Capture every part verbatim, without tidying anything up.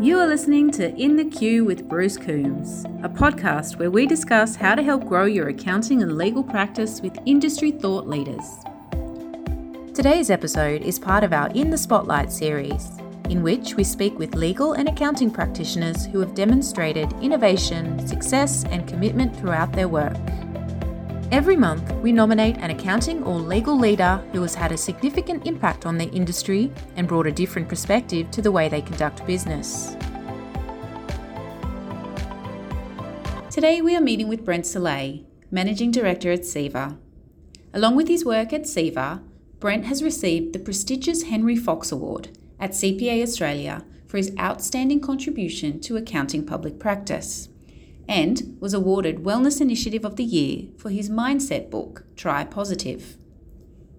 You are listening to In the Queue with Bruce Coombs, a podcast where we discuss how to help grow your accounting and legal practice with industry thought leaders. Today's episode is part of our In the Spotlight series, in which we speak with legal and accounting practitioners who have demonstrated innovation, success, and commitment throughout their work. Every month, we nominate an accounting or legal leader who has had a significant impact on their industry and brought a different perspective to the way they conduct business. Today, we are meeting with Brent Szalay, Managing Director at SEIVA. Along with his work at SEIVA, Brent has received the prestigious Henry Fox Award at C P A Australia for his outstanding contribution to accounting public practice, and was awarded Wellness Initiative of the Year for his mindset book, Try Positive.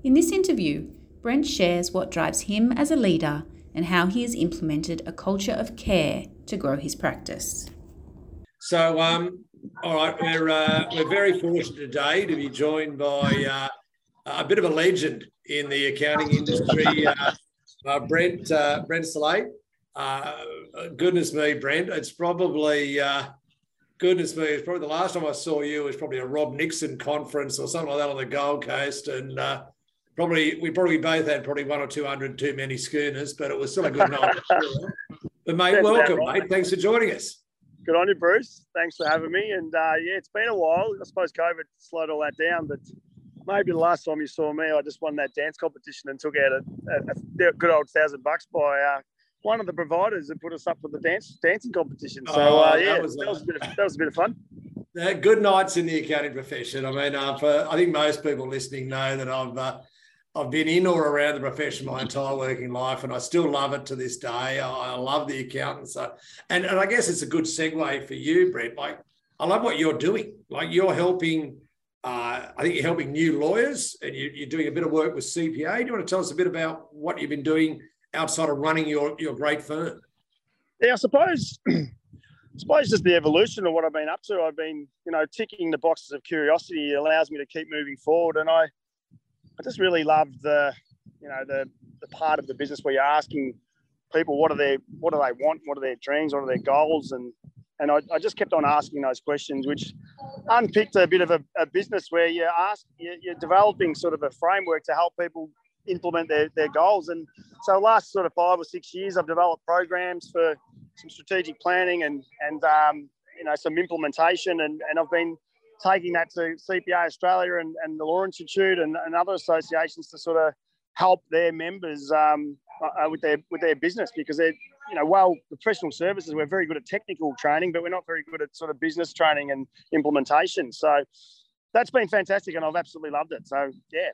In this interview, Brent shares what drives him as a leader and how he has implemented a culture of care to grow his practice. So, um, all right, we're, uh, we're very fortunate today to be joined by uh, a bit of a legend in the accounting industry, uh, uh, Brent uh, Brent Szalay. Uh, goodness me, Brent, it's probably... Uh, Goodness me, it's probably the last time I saw you was probably a Rob Nixon conference or something like that on the Gold Coast, and uh, probably we probably both had probably one or two hundred too many schooners, but it was still a good night. But mate, that's welcome, right. mate. Thanks for joining us. Good on you, Bruce. Thanks for having me. And uh, yeah, it's been a while. I suppose COVID slowed all that down, but maybe the last time you saw me, I just won that dance competition and took out a, a, a good old thousand bucks by. Uh, one of the providers that put us up for the dance dancing competition. So, oh, uh, yeah, that was, that, was a bit of, that was a bit of fun. Yeah, good nights in the accounting profession. I mean, uh, for, I think most people listening know that I've uh, I've been in or around the profession my entire working life, and I still love it to this day. I, I love the accountants. So, and, and I guess it's a good segue for you, Brent. Like, I love what you're doing. Like, you're helping, uh, I think you're helping new lawyers, and you, you're doing a bit of work with C P A. Do you want to tell us a bit about what you've been doing outside of running your, your great firm? Yeah, I suppose I suppose just the evolution of what I've been up to. I've been, you know, ticking the boxes of curiosity. It allows me to keep moving forward. And I I just really love the, you know, the the part of the business where you're asking people what are their what do they want, what are their dreams, what are their goals? And and I, I just kept on asking those questions, which unpicked a bit of a, a business where you ask you're, you're developing sort of a framework to help people implement their, their goals. And so last sort of five or six years I've developed programs for some strategic planning and and um you know some implementation, and, and I've been taking that to C P A Australia and, and the Law Institute and, and other associations to sort of help their members um uh, with their with their business, because they're, you know, while professional services, we're very good at technical training, but we're not very good at sort of business training and implementation. So that's been fantastic and I've absolutely loved it. So yeah,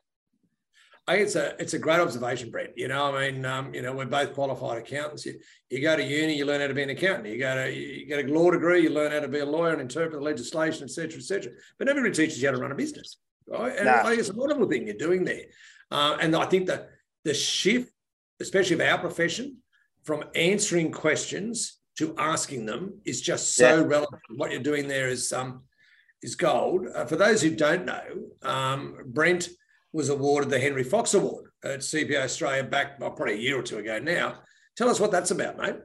I think it's a it's a great observation, Brent. You know, I mean, um, you know, we're both qualified accountants. You, you go to uni, you learn how to be an accountant. You go to you get a law degree, you learn how to be a lawyer and interpret the legislation, et cetera, et cetera. But nobody teaches you how to run a business, right? And no. I think it's a wonderful thing you're doing there. Uh, and I think that the shift, especially of our profession, from answering questions to asking them is just so yeah. relevant. What you're doing there is um is gold. Uh, for those who don't know, um, Brent was awarded the Henry Fox Award at C P A Australia back well, probably a year or two ago now. Tell us what that's about, mate.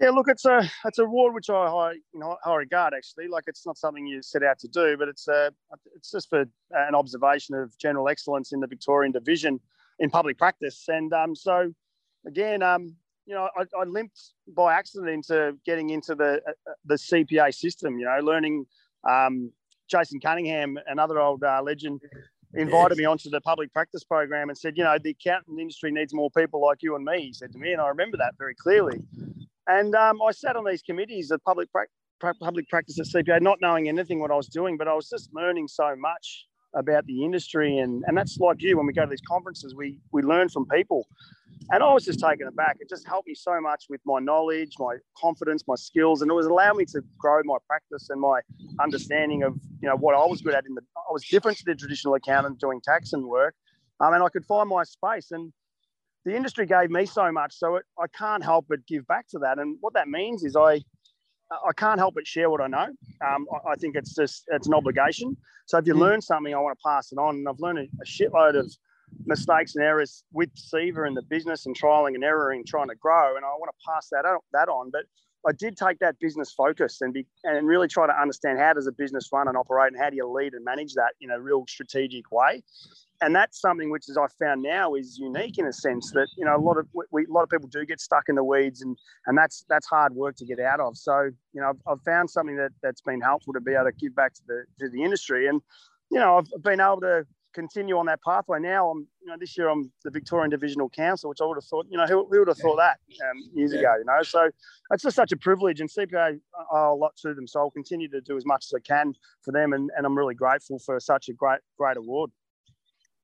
Yeah, look, it's a it's an award which I high, you know, high regard, actually. Like, it's not something you set out to do, but it's a, it's just for an observation of general excellence in the Victorian division in public practice. And um, so, again, um, you know, I, I limped by accident into getting into the uh, the C P A system, you know, learning um, Jason Cunningham, another old uh, legend, invited yes. me onto the public practice program and said, you know, the accounting industry needs more people like you and me, he said to me, and I remember that very clearly. And um, I sat on these committees of public, pra- public practice at C P A, not knowing anything what I was doing, but I was just learning so much about the industry. And, and that's like you, when we go to these conferences, we we learn from people. And I was just taken aback. It just helped me so much with my knowledge, my confidence, my skills, and it was allowing me to grow my practice and my understanding of, you know, what I was good at. In the, I was different to the traditional accountant doing tax and work, um, and I could find my space. And the industry gave me so much, so it, I can't help but give back to that. And what that means is I, I can't help but share what I know. Um, I, I think it's just it's an obligation. So if you learn something, I want to pass it on. And I've learned a, a shitload of mistakes and errors with SEIVA in the business and trialing and error and trying to grow. And I want to pass that on, that on. But I did take that business focus and be, and really try to understand, how does a business run and operate, and how do you lead and manage that in a real strategic way. And that's something which, as I found now, is unique in a sense that, you know, a lot of we, a lot of people do get stuck in the weeds, and and that's that's hard work to get out of. So, you know, I've, I've found something that that's been helpful to be able to give back to the to the industry, and you know, I've been able to continue on that pathway. Now, I'm you know this year I'm the Victorian Divisional Council, which I would have thought, you know, who, who would have thought yeah. that um, years yeah. ago, you know. So it's just such a privilege, and C P A I owe a lot to them. So I'll continue to do as much as I can for them, and and I'm really grateful for such a great great award.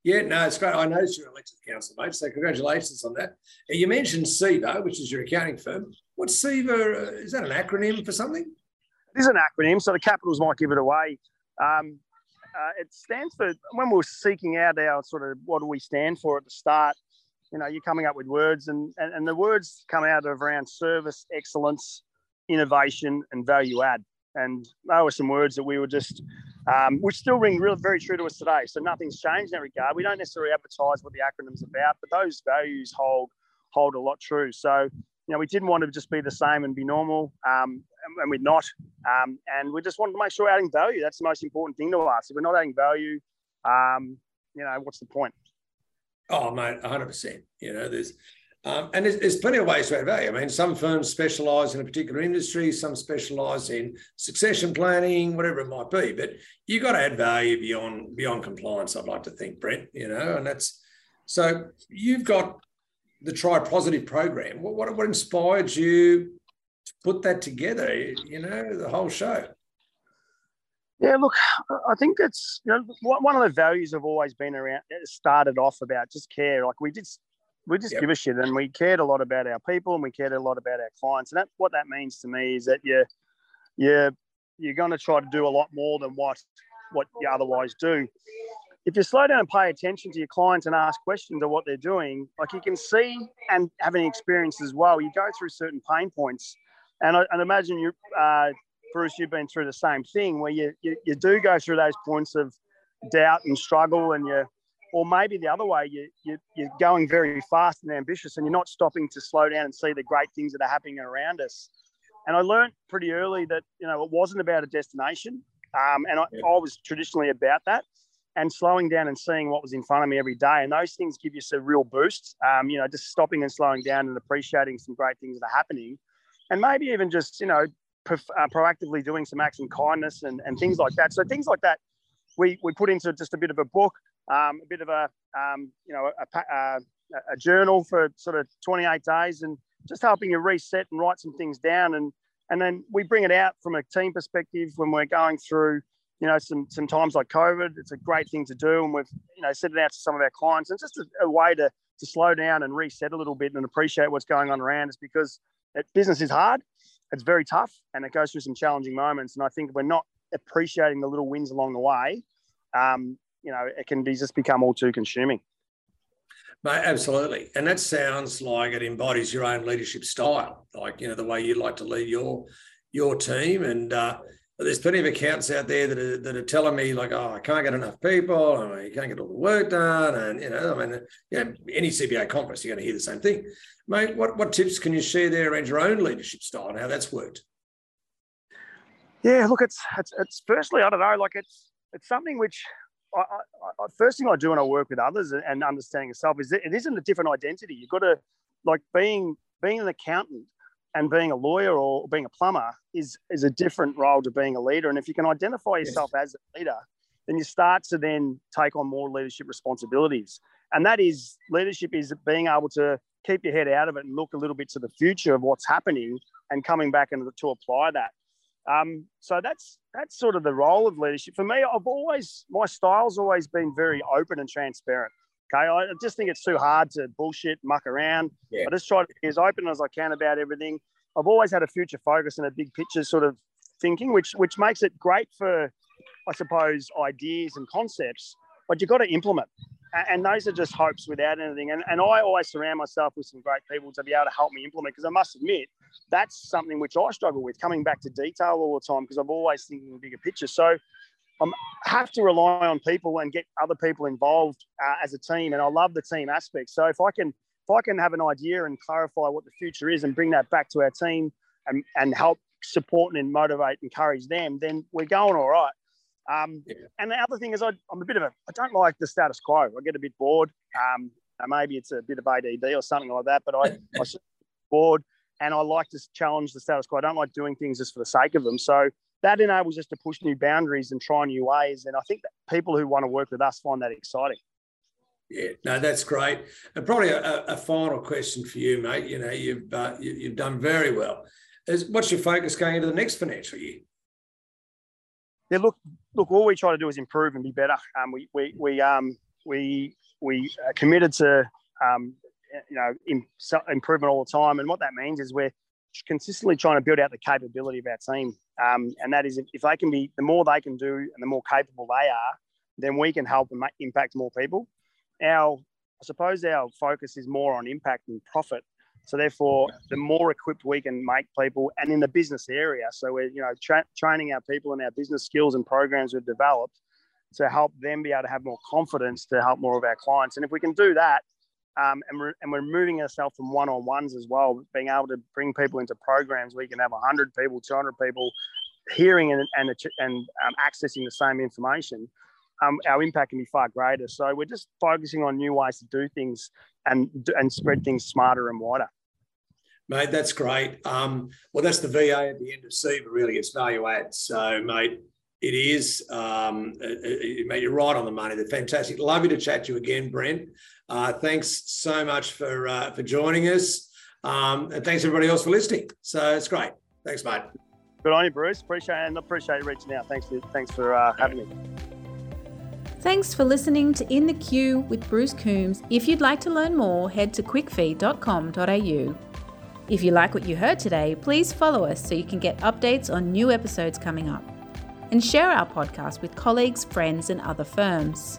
Yeah, no, it's great. I noticed you're elected council, mate, so congratulations on that. You mentioned SEIVA, which is your accounting firm. What's SEIVA? Uh, is that an acronym for something? It is an acronym, so the capitals might give it away. Um, uh, it stands for, when we were seeking out our sort of what do we stand for at the start, you know, you're coming up with words, and, and, and the words come out of around service, excellence, innovation, and value add. And there were some words that we were just, um, which still ring real, very true to us today. So nothing's changed in that regard. We don't necessarily advertise what the acronym's about, but those values hold hold a lot true. So, you know, we didn't want to just be the same and be normal, um, and, and we're not. Um, and we just wanted to make sure we're adding value. That's the most important thing to us. If we're not adding value, um, you know, what's the point? Oh, mate, one hundred percent. You know, there's... Um, and there's, there's plenty of ways to add value. I mean, some firms specialise in a particular industry, some specialise in succession planning, whatever it might be. But you've got to add value beyond beyond compliance, I'd like to think, Brent. You know, and that's so. You've got the Try Positive program. What what, what inspired you to put that together? You know, the whole show. Yeah, look, I think it's, you know, one of the values I've always been around. It started off about just care. Like we did. We just yep. give a shit, and we cared a lot about our people, and we cared a lot about our clients. And that, what that means to me is that you're, you're, you're going to try to do a lot more than what, what you otherwise do. If you slow down and pay attention to your clients and ask questions of what they're doing, like you can see and have an experience as well. You go through certain pain points. And I and imagine, you, uh, Bruce, you've been through the same thing where you, you, you do go through those points of doubt and struggle, and you're, or maybe the other way, you, you, you're going very fast and ambitious, and you're not stopping to slow down and see the great things that are happening around us. And I learned pretty early that, you know, it wasn't about a destination. Um, and I, yeah. I was traditionally about that, and slowing down and seeing what was in front of me every day. And those things give you some real boost, um, you know, just stopping and slowing down and appreciating some great things that are happening. And maybe even just, you know, pro uh, proactively doing some acts and kindness and, and things like that. So things like that, we, we put into just a bit of a book. Um, a bit of a, um, you know, a, a, a journal for sort of twenty-eight days, and just helping you reset and write some things down. And, and then we bring it out from a team perspective when we're going through, you know, some, some times like COVID. It's a great thing to do. And we've, you know, sent it out to some of our clients, and just a, a way to, to slow down and reset a little bit and appreciate what's going on around us, because it, business is hard. It's very tough, and it goes through some challenging moments. And I think if we're not appreciating the little wins along the way, um, you know, it can be just become all too consuming. Mate, absolutely. And that sounds like it embodies your own leadership style, like, you know, the way you like to lead your your team. And uh, there's plenty of accounts out there that are, that are telling me, like, oh, I can't get enough people, and I can't get all the work done. And, you know, I mean, you know, any C P A conference, you're going to hear the same thing. Mate, what, what tips can you share there around your own leadership style and how that's worked? Yeah, look, it's, it's, it's firstly, I don't know, like it's, it's something which... I, I, first thing I do when I work with others and understanding yourself is that it isn't a different identity. You've got to, like, being being an accountant and being a lawyer or being a plumber is is a different role to being a leader. And if you can identify yourself yes. as a leader, then you start to then take on more leadership responsibilities. And that is, leadership is being able to keep your head out of it and look a little bit to the future of what's happening and coming back and to apply that. Um, so that's that's sort of the role of leadership for me. I've always my style's always been very open and transparent. Okay, I just think it's too hard to bullshit, muck around. Yeah. I just try to be as open as I can about everything. I've always had a future focus and a big picture sort of thinking, which which makes it great for, I suppose, ideas and concepts. But you've got to implement, and those are just hopes without anything. And and I always surround myself with some great people to be able to help me implement, because I must admit, that's something which I struggle with, coming back to detail all the time, because I'm always thinking bigger picture. So I have to rely on people and get other people involved uh, as a team. And I love the team aspect. So if I can, if I can have an idea and clarify what the future is and bring that back to our team and, and help support and motivate, encourage them, then we're going all right. Um, yeah. And the other thing is I, I'm a bit of a, I don't like the status quo. I get a bit bored. Um, maybe it's a bit of A D D or something like that, but I, I get bored and I like to challenge the status quo. I don't like doing things just for the sake of them. So that enables us to push new boundaries and try new ways. And I think that people who want to work with us find that exciting. Yeah, no, that's great. And probably a, a final question for you, mate. You know, you've uh, you, you've done very well. Is, what's your focus going into the next financial year? Yeah, look, look. All we try to do is improve and be better. Um, we we we um we we are committed to um you know in, so improvement all the time. And what that means is we're consistently trying to build out the capability of our team. Um, and that is if, if they can be, the more they can do and the more capable they are, then we can help and make, impact more people. Our, I suppose our focus is more on impact and profit. So therefore, the more equipped we can make people and in the business area. So we're, you know, tra training our people and our business skills and programs we've developed to help them be able to have more confidence to help more of our clients. And if we can do that, um, and, we're, and we're moving ourselves from one-on-ones as well, being able to bring people into programs where you can have one hundred people, two hundred people hearing and, and, and um, accessing the same information. Um, our impact can be far greater. So we're just focusing on new ways to do things and and spread things smarter and wider. Mate, that's great. Um, well, that's the V A at the end of SEIVA, really. It's value add. So, mate, it is. Um, it, it, mate, you're right on the money. They're fantastic. Lovely to chat to you again, Brent. Uh, thanks so much for, uh, for joining us. Um, and thanks, everybody else, for listening. So it's great. Thanks, mate. Good on you, Bruce. Appreciate it. And appreciate you reaching out. Thanks for, thanks for uh, having me. Thanks for listening to In the Queue with Bruce Coombs. If you'd like to learn more, head to quick fee dot com dot a u. If you like what you heard today, please follow us so you can get updates on new episodes coming up. And share our podcast with colleagues, friends, and other firms.